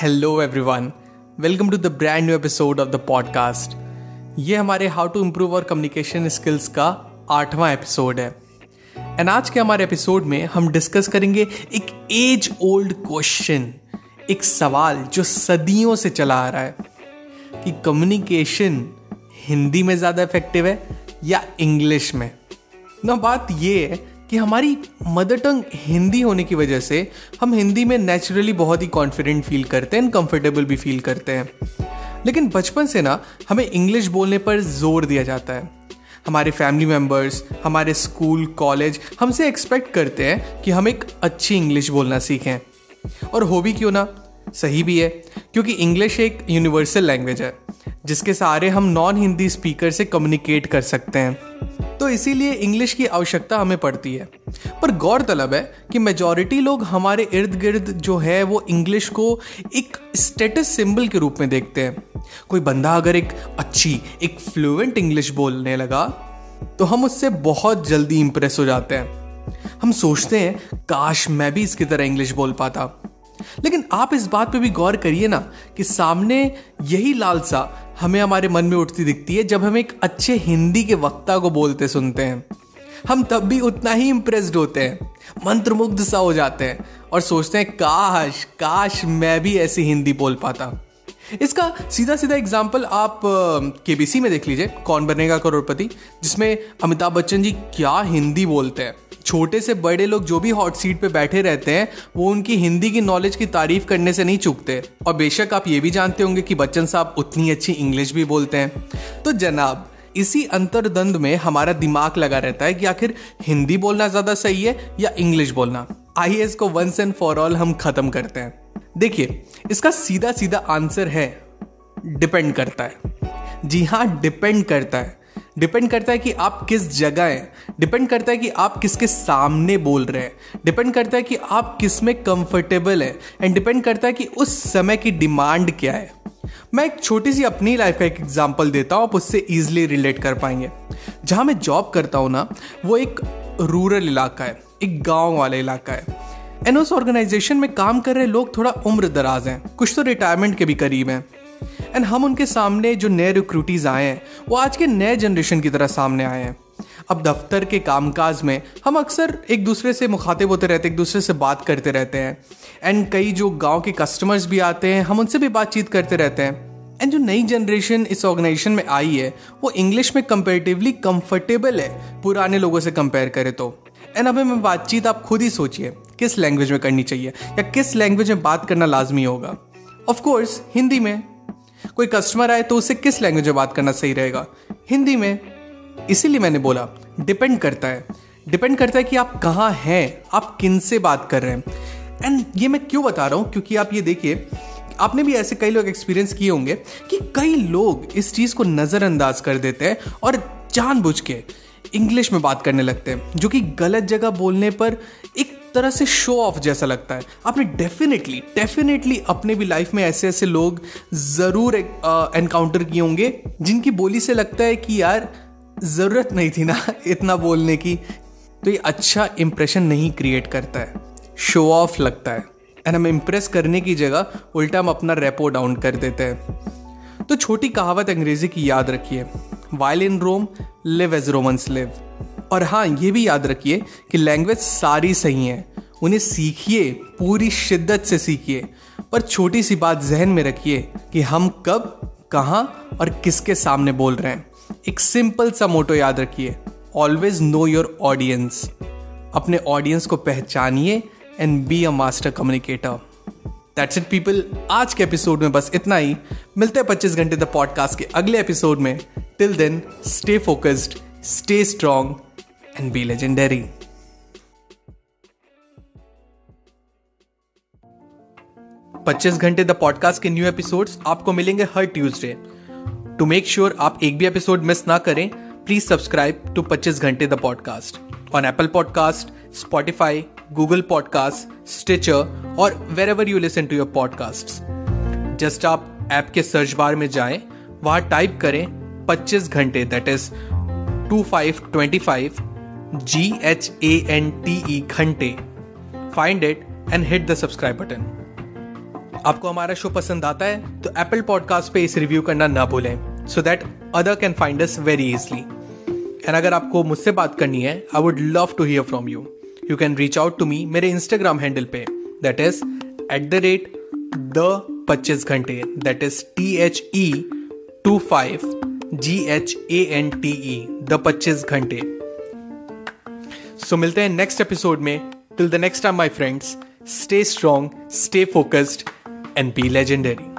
Hello everyone, welcome to the brand new episode of the podcast. ये हमारे how to improve our communication skills का 8वां episode है. And आज के हमारे एपिसोड में हम डिस्कस करेंगे एक एज ओल्ड क्वेश्चन, एक सवाल जो सदियों से चला आ रहा है कि कम्युनिकेशन हिंदी में ज़्यादा इफेक्टिव है या इंग्लिश में. ना बात ये है कि हमारी मदर टंग हिंदी होने की वजह से हम हिंदी में नेचुरली बहुत ही कॉन्फिडेंट फील करते हैं, कंफर्टेबल भी फील करते हैं. लेकिन बचपन से ना हमें इंग्लिश बोलने पर जोर दिया जाता है. हमारे फैमिली मेम्बर्स, हमारे स्कूल, कॉलेज हमसे एक्सपेक्ट करते हैं कि हम एक अच्छी इंग्लिश बोलना सीखें. और हो भी क्यों ना, सही भी है, क्योंकि इंग्लिश एक यूनिवर्सल लैंग्वेज है जिसके सहारे हम नॉन हिंदी स्पीकर से कम्युनिकेट कर सकते हैं. तो इसीलिए इंग्लिश की आवश्यकता हमें पड़ती है. पर गौरतलब है कि मेजॉरिटी लोग हमारे इर्द गिर्द जो है वो इंग्लिश को एक स्टेटस सिंबल के रूप में देखते हैं. कोई बंदा अगर एक अच्छी, एक फ्लुएंट इंग्लिश बोलने लगा तो हम उससे बहुत जल्दी इंप्रेस हो जाते हैं. हम सोचते हैं काश मैं भी इसकी तरह इंग्लिश बोल पाता. लेकिन आप इस बात पे भी गौर करिए ना कि सामने यही लालसा हमें हमारे मन में उठती दिखती है जब हम एक अच्छे हिंदी के वक्ता को बोलते सुनते हैं. हम तब भी उतना ही इम्प्रेस्ड होते हैं, मंत्रमुग्ध सा हो जाते हैं और सोचते हैं काश मैं भी ऐसी हिंदी बोल पाता. इसका सीधा सीधा एग्जाम्पल आप केबीसी में देख लीजिए, कौन बनेगा करोड़पति, जिसमें अमिताभ बच्चन जी क्या हिंदी बोलते हैं. छोटे से बड़े लोग जो भी हॉट सीट पे बैठे रहते हैं वो उनकी हिंदी की नॉलेज की तारीफ करने से नहीं चूकते. और बेशक आप ये भी जानते होंगे कि बच्चन साहब उतनी अच्छी इंग्लिश भी बोलते हैं. तो जनाब, इसी अंतर्द्वंद में हमारा दिमाग लगा रहता है कि आखिर हिंदी बोलना ज़्यादा सही है या इंग्लिश बोलना. आइए इसको वंस एंड फॉर ऑल हम ख़त्म करते हैं. देखिए, इसका सीधा सीधा आंसर है डिपेंड करता है. जी हाँ, डिपेंड करता है. डिपेंड करता है कि आप किस जगह हैं, डिपेंड करता है कि आप किसके सामने बोल रहे हैं, डिपेंड करता है कि आप किस में कंफर्टेबल हैं, एंड डिपेंड करता है कि उस समय की डिमांड क्या है. मैं एक छोटी सी अपनी लाइफ का एक एग्जांपल देता हूँ, आप उससे ईजिली रिलेट कर पाएंगे. जहाँ मैं जॉब करता हूँ ना, वो एक रूरल इलाका है, एक गाँव वाला इलाका है. एंड उस ऑर्गेनाइजेशन में काम कर रहे लोग थोड़ा उम्र दराज हैं, कुछ तो रिटायरमेंट के भी करीब हैं. एंड हम उनके सामने, जो नए रिक्रूटीज आए हैं वो आज के नए जनरेशन की तरह सामने आए हैं. अब दफ्तर के कामकाज में हम अक्सर एक दूसरे से मुखातिब होते रहते हैं, एक दूसरे से बात करते रहते हैं. एंड कई जो गांव के कस्टमर्स भी आते हैं, हम उनसे भी बातचीत करते रहते हैं. एंड जो नई जनरेशन इस ऑर्गेनाइजेशन में आई है वो इंग्लिश में कंपैरेटिवली कंफर्टेबल है, पुराने लोगों से कंपेयर करें तो. एंड अब हमें बातचीत, आप खुद ही सोचिए किस लैंग्वेज में करनी चाहिए या किस लैंग्वेज में बात करना लाजमी होगा. ऑफ कोर्स हिंदी में. कोई कस्टमर आए तो उसे किस लैंग्वेज में बात करना सही रहेगा? हिंदी में. इसीलिए मैंने बोला डिपेंड करता है. डिपेंड करता है कि आप कहाँ हैं, आप किन से बात कर रहे हैं. एंड ये मैं क्यों बता रहा हूँ, क्योंकि आप ये देखिए, आपने भी ऐसे कई लोग एक्सपीरियंस किए होंगे कि कई लोग इस चीज़ को नज़रअंदाज कर देते हैं और जानबूझ के इंग्लिश में बात करने लगते हैं, जो कि गलत जगह बोलने पर एक तरह से शो ऑफ जैसा लगता है. आपने डेफिनेटली अपने भी लाइफ में ऐसे लोग ज़रूर एनकाउंटर किए होंगे जिनकी बोली से लगता है कि यार ज़रूरत नहीं थी ना इतना बोलने की. तो ये अच्छा इम्प्रेशन नहीं क्रिएट करता है, शो ऑफ लगता है. एंड हम इम्प्रेस करने की जगह उल्टा हम अपना रेपो डाउन कर देते हैं. तो छोटी कहावत अंग्रेजी की याद रखिए, while in Rome live as Romans live. और हाँ, ये भी याद रखिए कि लैंग्वेज सारी सही है, उन्हें सीखिए, पूरी शिद्दत से सीखिए, पर छोटी सी बात जहन में रखिए कि हम कब, कहाँ और किसके सामने बोल रहे हैं. एक सिंपल सा मोटो याद रखिए, ऑलवेज नो योर ऑडियंस. अपने ऑडियंस को पहचानिए and be a master communicator. That's it people, आज के एपिसोड में बस इतना ही। मिलते हैं 25 घंटे द पॉडकास्ट के अगले एपिसोड में। Till then stay focused, stay strong and be legendary. पच्चीस घंटे द पॉडकास्ट के न्यू एपिसोड्स आपको मिलेंगे हर ट्यूसडे। टू मेक श्योर आप एक भी एपिसोड मिस ना करें, प्लीज सब्सक्राइब टू 25 घंटे the podcast on Apple podcast, Spotify, Google podcast, Stitcher और wherever you listen to your podcasts. Just आप ऐप के सर्च बार में जाएं, वहां टाइप करें 25 घंटे, दैट इज 25 GHANTE घंटे, find it and hit the subscribe button. आपको हमारा शो पसंद आता है तो एप्पल पॉडकास्ट पे इस रिव्यू करना ना भूलें, so that other can find us very easily. And अगर आपको मुझसे बात करनी है, I would love to hear from you. You can reach out to me मेरे इंस्टाग्राम हैंडल पे, दैट इज @the25घंटे, that is THE 25 GHANTE the 25 घंटे। सो मिलते हैं नेक्स्ट एपिसोड में। Till the next time my friends, stay strong, stay focused and be legendary.